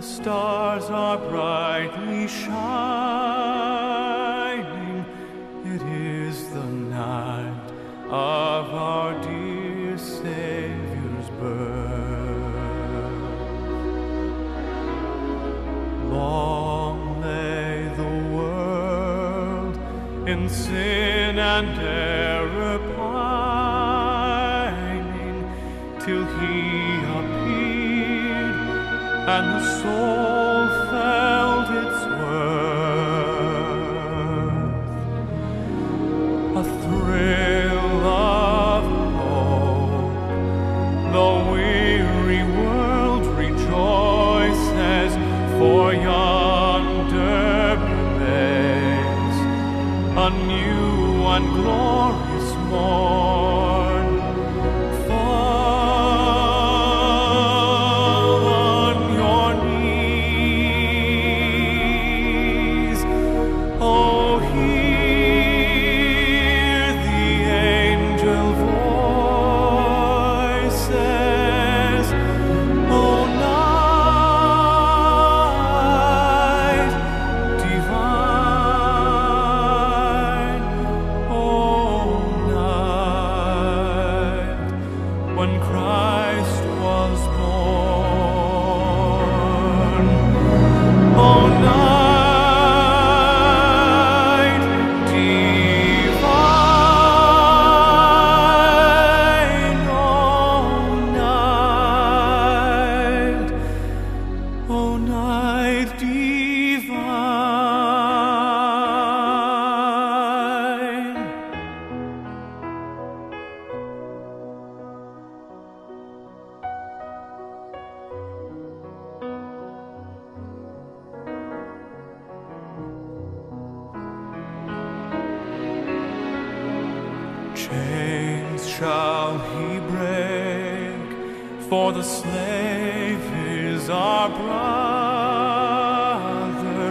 The stars are brightly shining. It is the night of our dear Savior's birth. Long lay the world in sin and error pining, till He appeared and the soul felt its worth. A thrill of hope, the weary world rejoices, for yonder blaze a new and glorious morn. When Christ was born, oh night divine, oh night divine. Chains shall He break, for the slave is our brother,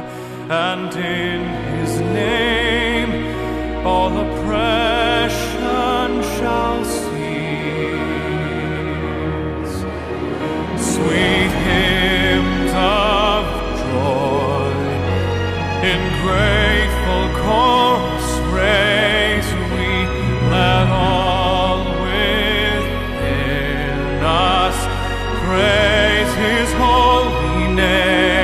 and in His name all oppression shall cease. Sweet hymns of joy in grateful chorus raise, let all within us praise His holy name.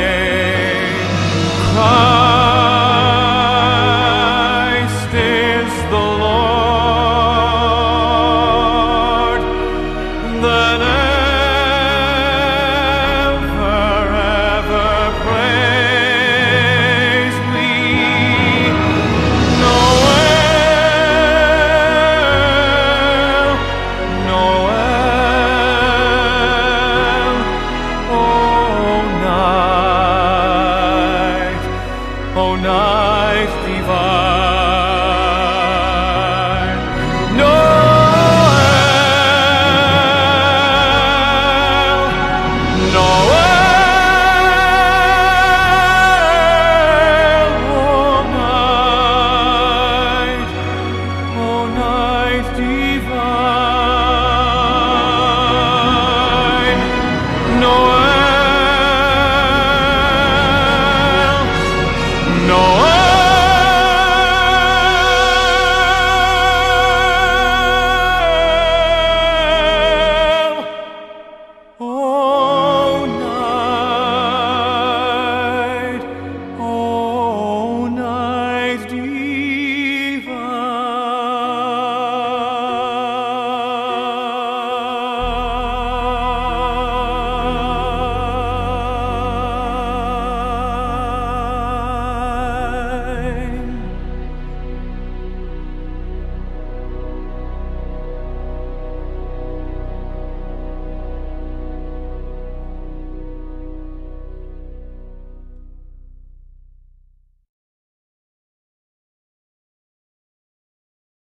Christ is the Lord, that ever praise me. O night divine, Noel, Noel, O night divine, Noel. No.